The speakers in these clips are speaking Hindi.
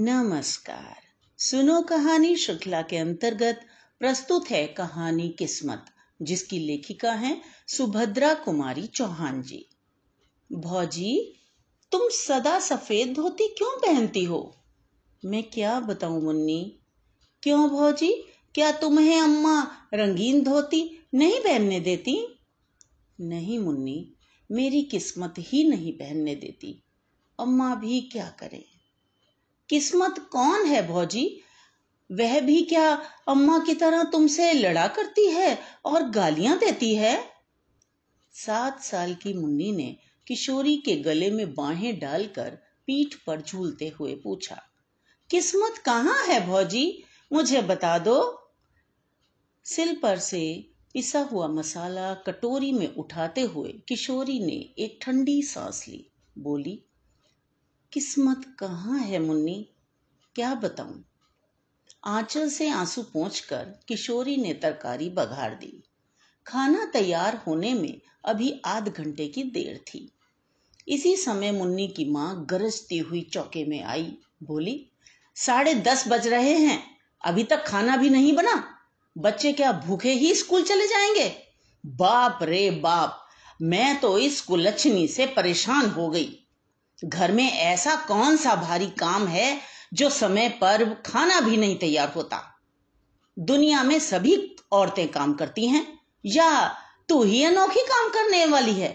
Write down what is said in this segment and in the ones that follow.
नमस्कार। सुनो कहानी श्रृंखला के अंतर्गत प्रस्तुत है कहानी किस्मत, जिसकी लेखिका हैं सुभद्रा कुमारी चौहान जी। भौजी, तुम सदा सफेद धोती क्यों पहनती हो? मैं क्या बताऊं मुन्नी। क्यों भौजी, क्या तुम्हें अम्मा रंगीन धोती नहीं पहनने देती? नहीं मुन्नी, मेरी किस्मत ही नहीं पहनने देती। अम्मा भी क्या करें। किस्मत कौन है भौजी? वह भी क्या अम्मा की तरह तुमसे लड़ा करती है और गालियां देती है? 7 साल की मुन्नी ने किशोरी के गले में बाहें डालकर पीठ पर झूलते हुए पूछा, किस्मत कहाँ है भौजी, मुझे बता दो। सिल पर से पिसा हुआ मसाला कटोरी में उठाते हुए किशोरी ने एक ठंडी सांस ली। बोली, किस्मत कहाँ है मुन्नी, क्या बताऊं। आंचल से आंसू पोंछकर किशोरी ने तरकारी बघाड़ दी। खाना तैयार होने में अभी आध घंटे की देर थी। इसी समय मुन्नी की माँ गरजती हुई चौके में आई। बोली, 10:30 बज रहे हैं, अभी तक खाना भी नहीं बना। बच्चे क्या भूखे ही स्कूल चले जाएंगे? बाप रे बाप, मैं तो इस कुलच्छनी से परेशान हो गई। घर में ऐसा कौन सा भारी काम है जो समय पर खाना भी नहीं तैयार होता? दुनिया में सभी औरतें काम करती हैं, या तू ही अनोखी काम करने वाली है?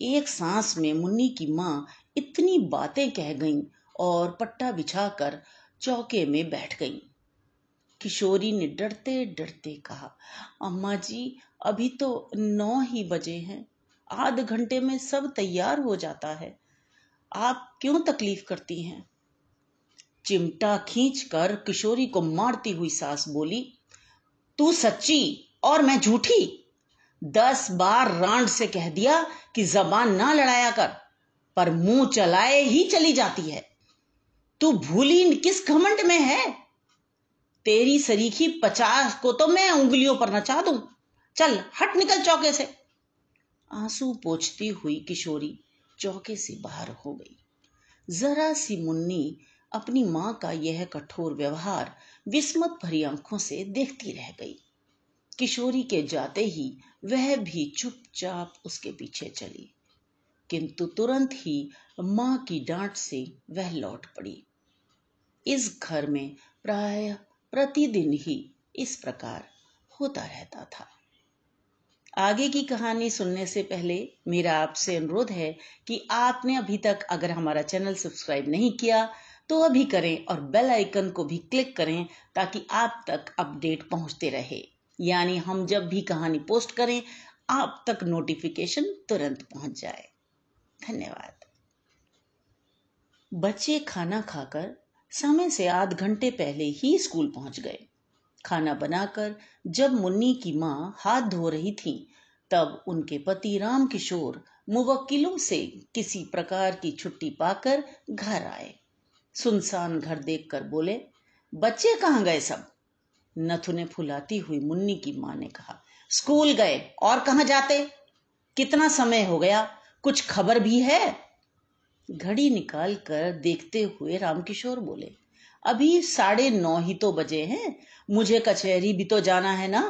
एक सांस में मुन्नी की माँ इतनी बातें कह गईं और पट्टा बिछाकर चौके में बैठ गईं। किशोरी ने डरते डरते कहा, अम्मा जी, अभी तो 9 ही बजे हैं, आध घंटे में सब तैयार हो जाता है, आप क्यों तकलीफ करती हैं? चिमटा खींचकर किशोरी को मारती हुई सास बोली, तू सच्ची और मैं झूठी। 10 बार रांड से कह दिया कि जबान ना लड़ाया कर, पर मुंह चलाए ही चली जाती है। तू भूली किस घमंड में है? तेरी सरीखी 50 को तो मैं उंगलियों पर नचा दूं। चल हट, निकल चौके से। आंसू पोंछती हुई किशोरी चौके से बाहर हो गई। जरा सी मुन्नी अपनी माँ का यह कठोर व्यवहार विस्मत भरी आंखों से देखती रह गई। किशोरी के जाते ही वह भी चुपचाप उसके पीछे चली, किंतु तुरंत ही माँ की डांट से वह लौट पड़ी। इस घर में प्राय प्रतिदिन ही इस प्रकार होता रहता था। आगे की कहानी सुनने से पहले मेरा आपसे अनुरोध है कि आपने अभी तक अगर हमारा चैनल सब्सक्राइब नहीं किया तो अभी करें और बेल आइकन को भी क्लिक करें ताकि आप तक अपडेट पहुंचते रहे, यानी हम जब भी कहानी पोस्ट करें आप तक नोटिफिकेशन तुरंत पहुंच जाए। धन्यवाद। बच्चे खाना खाकर समय से आध घंटे पहले ही स्कूल पहुंच गए। खाना बनाकर जब मुन्नी की माँ हाथ धो रही थी तब उनके पति रामकिशोर मुवक्किलों से किसी प्रकार की छुट्टी पाकर घर आए। सुनसान घर देखकर बोले, बच्चे कहाँ गए सब? नथुने फुलाती हुई मुन्नी की माँ ने कहा, स्कूल गए, और कहाँ जाते? कितना समय हो गया, कुछ खबर भी है? घड़ी निकाल कर देखते हुए रामकिशोर बोले, अभी 9:30 ही तो बजे हैं, मुझे कचहरी भी तो जाना है ना।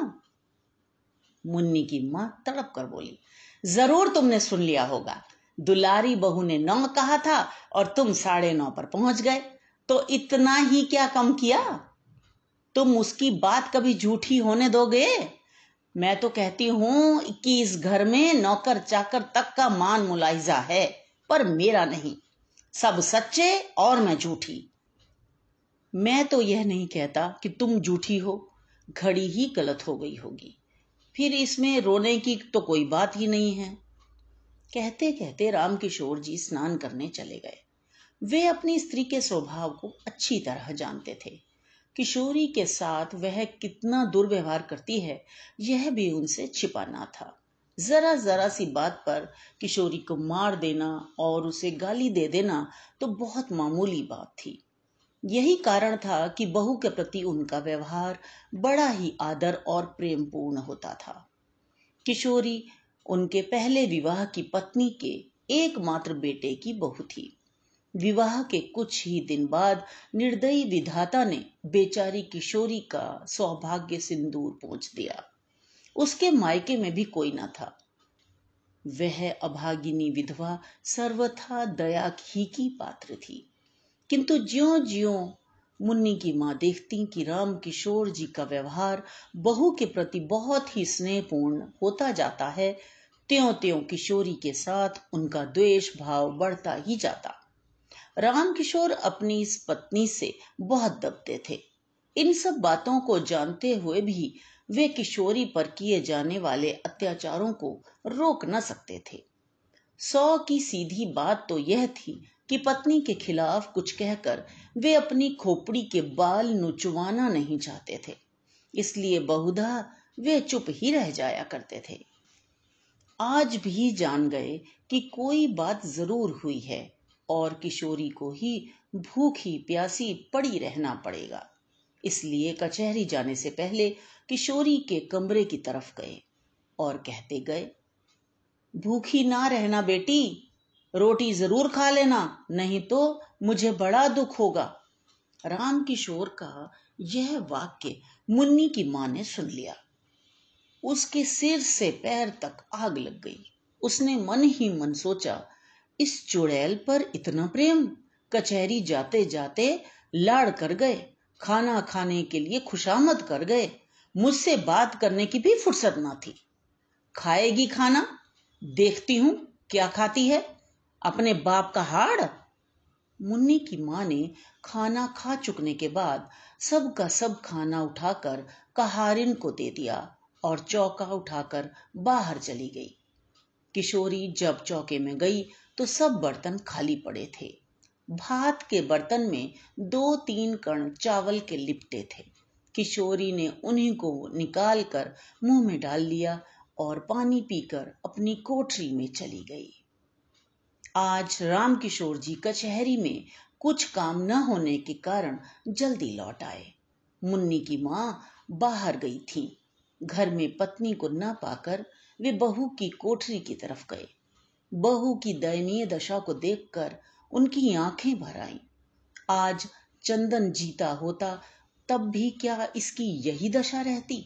मुन्नी की माँ तड़प कर बोली, जरूर तुमने सुन लिया होगा, दुलारी बहू ने 9 कहा था और तुम 9:30 पर पहुंच गए, तो इतना ही क्या कम किया? तुम उसकी बात कभी झूठी होने दोगे? मैं तो कहती हूं कि इस घर में नौकर चाकर तक का मान मुलाहिजा है, पर मेरा नहीं। सब सच्चे और मैं झूठी। मैं तो यह नहीं कहता कि तुम झूठी हो, घड़ी ही गलत हो गई होगी, फिर इसमें रोने की तो कोई बात ही नहीं है। कहते कहते रामकिशोर जी स्नान करने चले गए। वे अपनी स्त्री के स्वभाव को अच्छी तरह जानते थे। किशोरी के साथ वह कितना दुर्व्यवहार करती है यह भी उनसे छिपाना था। जरा जरा सी बात पर किशोरी को मार देना और उसे गाली दे देना तो बहुत मामूली बात थी। यही कारण था कि बहू के प्रति उनका व्यवहार बड़ा ही आदर और प्रेमपूर्ण होता था। किशोरी उनके पहले विवाह की पत्नी के एकमात्र बेटे की बहू थी। विवाह के कुछ ही दिन बाद निर्दयी विधाता ने बेचारी किशोरी का सौभाग्य सिंदूर पोंछ दिया। उसके मायके में भी कोई ना था। वह अभागिनी विधवा सर्वथा दया ही की पात्र थी, किंतु ज्यों-ज्यों मुन्नी की मां देखती कि राम किशोर जी का व्यवहार बहू के प्रति बहुत ही स्नेहपूर्ण होता जाता है, त्यों त्यों किशोरी के साथ उनका द्वेष भाव बढ़ता ही जाता। राम किशोर अपनी इस पत्नी से बहुत दबते थे। इन सब बातों को जानते हुए भी वे किशोरी पर किए जाने वाले अत्याचारों को रोक न सकते थे। सौ की सीधी बात तो यह थी कि पत्नी के खिलाफ कुछ कहकर वे अपनी खोपड़ी के बाल नुचवाना नहीं चाहते थे, इसलिए बहुधा वे चुप ही रह जाया करते थे। आज भी जान गए कि कोई बात जरूर हुई है और किशोरी को ही भूखी प्यासी पड़ी रहना पड़ेगा, इसलिए कचहरी जाने से पहले किशोरी के कमरे की तरफ गए और कहते गए, भूखी ना रहना बेटी, रोटी जरूर खा लेना, नहीं तो मुझे बड़ा दुख होगा। राम किशोर का यह वाक्य मुन्नी की मां ने सुन लिया। उसके सिर से पैर तक आग लग गई। उसने मन ही मन सोचा, इस चुड़ैल पर इतना प्रेम, कचहरी जाते जाते लाड़ कर गए, खाना खाने के लिए खुशामद कर गए, मुझसे बात करने की भी फुर्सत ना थी। खाएगी खाना, देखती हूं क्या खाती है, अपने बाप का हाड़। मुन्नी की मां ने खाना खा चुकने के बाद सब का सब खाना उठाकर कहारिन को दे दिया और चौका उठाकर बाहर चली गई। किशोरी जब चौके में गई तो सब बर्तन खाली पड़े थे। भात के बर्तन में 2-3 कण चावल के लिपटे थे। किशोरी ने उन्हीं को निकाल कर मुंह में डाल लिया और पानी पीकर अपनी कोठरी में चली गई। आज राम किशोर जी कचहरी में कुछ काम न होने के कारण जल्दी लौट आए। मुन्नी की मां बाहर गई थी। घर में पत्नी को न पाकर वे बहू की कोठरी की तरफ गए। बहू की दयनीय दशा को देखकर उनकी आंखें भर आईं। आज चंदन जीता होता तब भी क्या इसकी यही दशा रहती।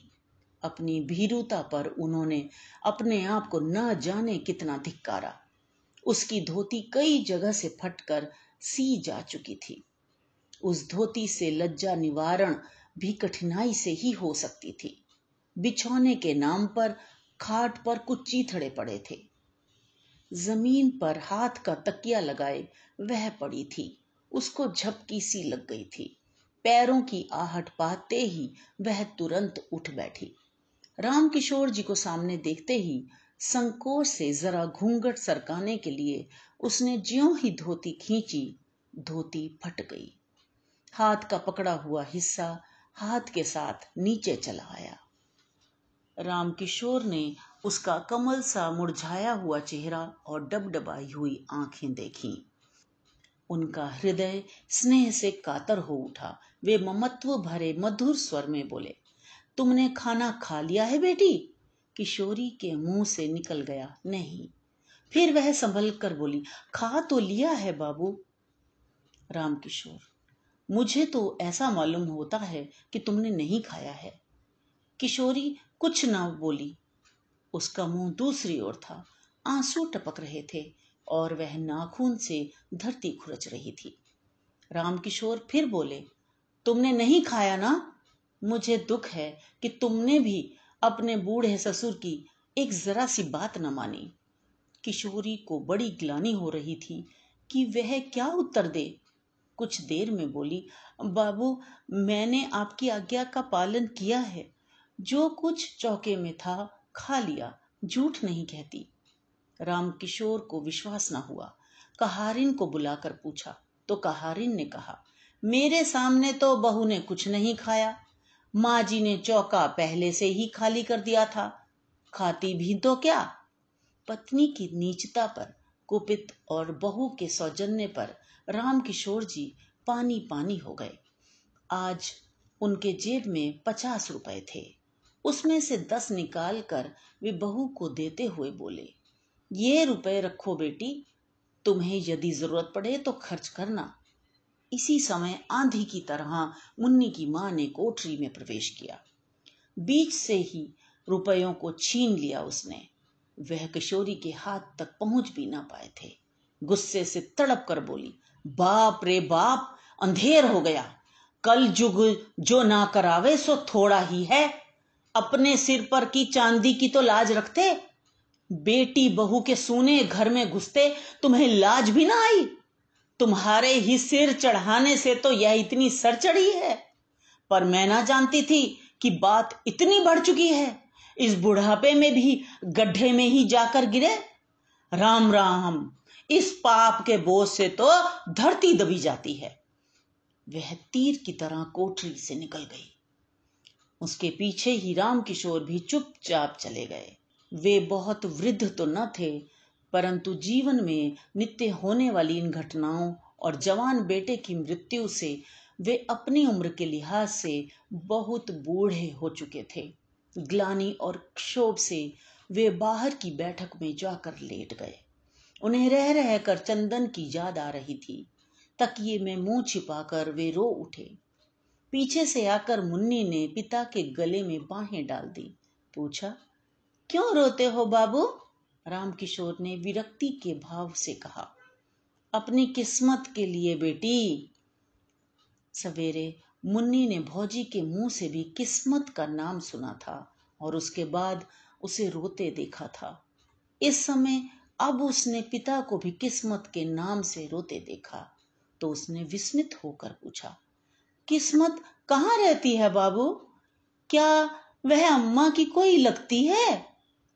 अपनी भीरुता पर उन्होंने अपने आप को न जाने कितना धिक्कारा। उसकी धोती कई जगह से फटकर सी जा चुकी थी। उस धोती से लज्जा निवारण भी कठिनाई से ही हो सकती थी। बिछौने के नाम पर खाट पर कुछ चीथड़े पड़े थे। जमीन पर हाथ का तकिया लगाए वह पड़ी थी। उसको झपकी सी लग गई थी। पैरों की आहट पाते ही वह तुरंत उठ बैठी। राम किशोर जी को सामने देखते ही संकोच से जरा घूंघट सरकाने के लिए उसने ज्यों ही धोती खींची, धोती फट गई। हाथ का पकड़ा हुआ हिस्सा हाथ के साथ नीचे चला आया। राम किशोर ने उसका कमल सा मुरझाया हुआ चेहरा और डबडबाई हुई आंखें देखीं। उनका हृदय स्नेह से कातर हो उठा। वे ममत्व भरे मधुर स्वर में बोले, तुमने खाना खा लिया है बेटी? किशोरी के मुंह से निकल गया, नहीं। फिर वह संभल कर बोली, खा तो लिया है बाबू। राम किशोर, मुझे तो ऐसा मालूम होता है कि तुमने नहीं खाया है। किशोरी कुछ ना बोली। उसका मुंह दूसरी ओर था, आंसू टपक रहे थे और वह नाखून से धरती खुरच रही थी। रामकिशोर फिर बोले, तुमने नहीं खाया ना? मुझे दुख है कि तुमने भी अपने बूढ़े ससुर की एक जरा सी बात न मानी। किशोरी को बड़ी ग्लानि हो रही थी कि वह क्या उत्तर दे। कुछ देर में बोली, बाबू मैंने आपकी आज्ञा का पालन किया है। जो कुछ चौके में था खा लिया, झूठ नहीं कहती। रामकिशोर को विश्वास न हुआ। कहारिन को बुलाकर पूछा तो कहारिन ने कहा, मेरे सामने तो बहू ने कुछ नहीं खाया। माँ जी ने चौका पहले से ही खाली कर दिया था। खाती भी तो क्या। पत्नी की नीचता पर कुपित और बहू के सौजन्य पर रामकिशोर जी पानी पानी हो गए। आज उनके जेब में 50 रुपए थे। उसमें से 10 निकाल कर वे बहू को देते हुए बोले, ये रुपए रखो बेटी, तुम्हें यदि जरूरत पड़े तो खर्च करना। इसी समय आंधी की तरह मुन्नी की मां ने कोठरी में प्रवेश किया। बीच से ही रुपयों को छीन लिया उसने। वह किशोरी के हाथ तक पहुंच भी ना पाए थे। गुस्से से तड़प कर बोली, बाप रे बाप, अंधेर हो गया। कल जुग जो ना करावे सो थोड़ा ही है। अपने सिर पर की चांदी की तो लाज रखते। बेटी बहू के सूने घर में घुसते तुम्हें लाज भी ना आई। तुम्हारे ही सिर चढ़ाने से तो यह इतनी सर चढ़ी है, पर मैं ना जानती थी कि बात इतनी बढ़ चुकी है। इस बुढ़ापे में भी गड्ढे में ही जाकर गिरे। राम राम, इस पाप के बोझ से तो धरती दबी जाती है। वह तीर की तरह कोठरी से निकल गई। उसके पीछे ही राम किशोर भी चुपचाप चले गए। वे बहुत वृद्ध तो न थे, परंतु जीवन में नित्य होने वाली इन घटनाओं और जवान बेटे की मृत्यु से वे अपनी उम्र के लिहाज से बहुत बूढ़े हो चुके थे। ग्लानि और क्षोभ से वे बाहर की बैठक में जाकर लेट गए। उन्हें रह रह कर चंदन की याद आ रही थी। तकिए में मुंह छिपाकर वे रो उठे। पीछे से आकर मुन्नी ने पिता के गले में बाहें डाल दी। पूछा, क्यों रोते हो बाबू? रामकिशोर ने विरक्ति के भाव से कहा, अपनी किस्मत के लिए बेटी। सवेरे मुन्नी ने भौजी के मुंह से भी किस्मत का नाम सुना था और उसके बाद उसे रोते देखा था। इस समय अब उसने पिता को भी किस्मत के नाम से रोते देखा तो उसने विस्मित होकर पूछा, किस्मत कहाँ रहती है बाबू? क्या वह अम्मा की कोई लगती है?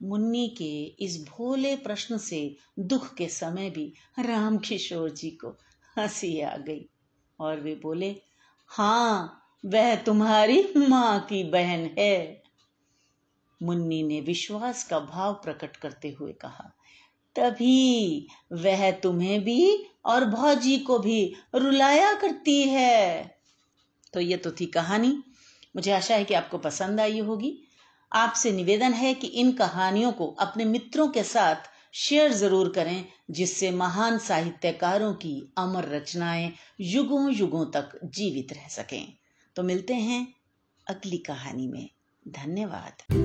मुन्नी के इस भोले प्रश्न से दुख के समय भी राम किशोर जी को हंसी आ गई और वे बोले, हाँ, वह तुम्हारी माँ की बहन है। मुन्नी ने विश्वास का भाव प्रकट करते हुए कहा, तभी वह तुम्हें भी और भौजी को भी रुलाया करती है। तो ये तो थी कहानी। मुझे आशा है कि आपको पसंद आई होगी। आपसे निवेदन है कि इन कहानियों को अपने मित्रों के साथ शेयर जरूर करें, जिससे महान साहित्यकारों की अमर रचनाएं युगों युगों तक जीवित रह सकें। तो मिलते हैं अगली कहानी में। धन्यवाद।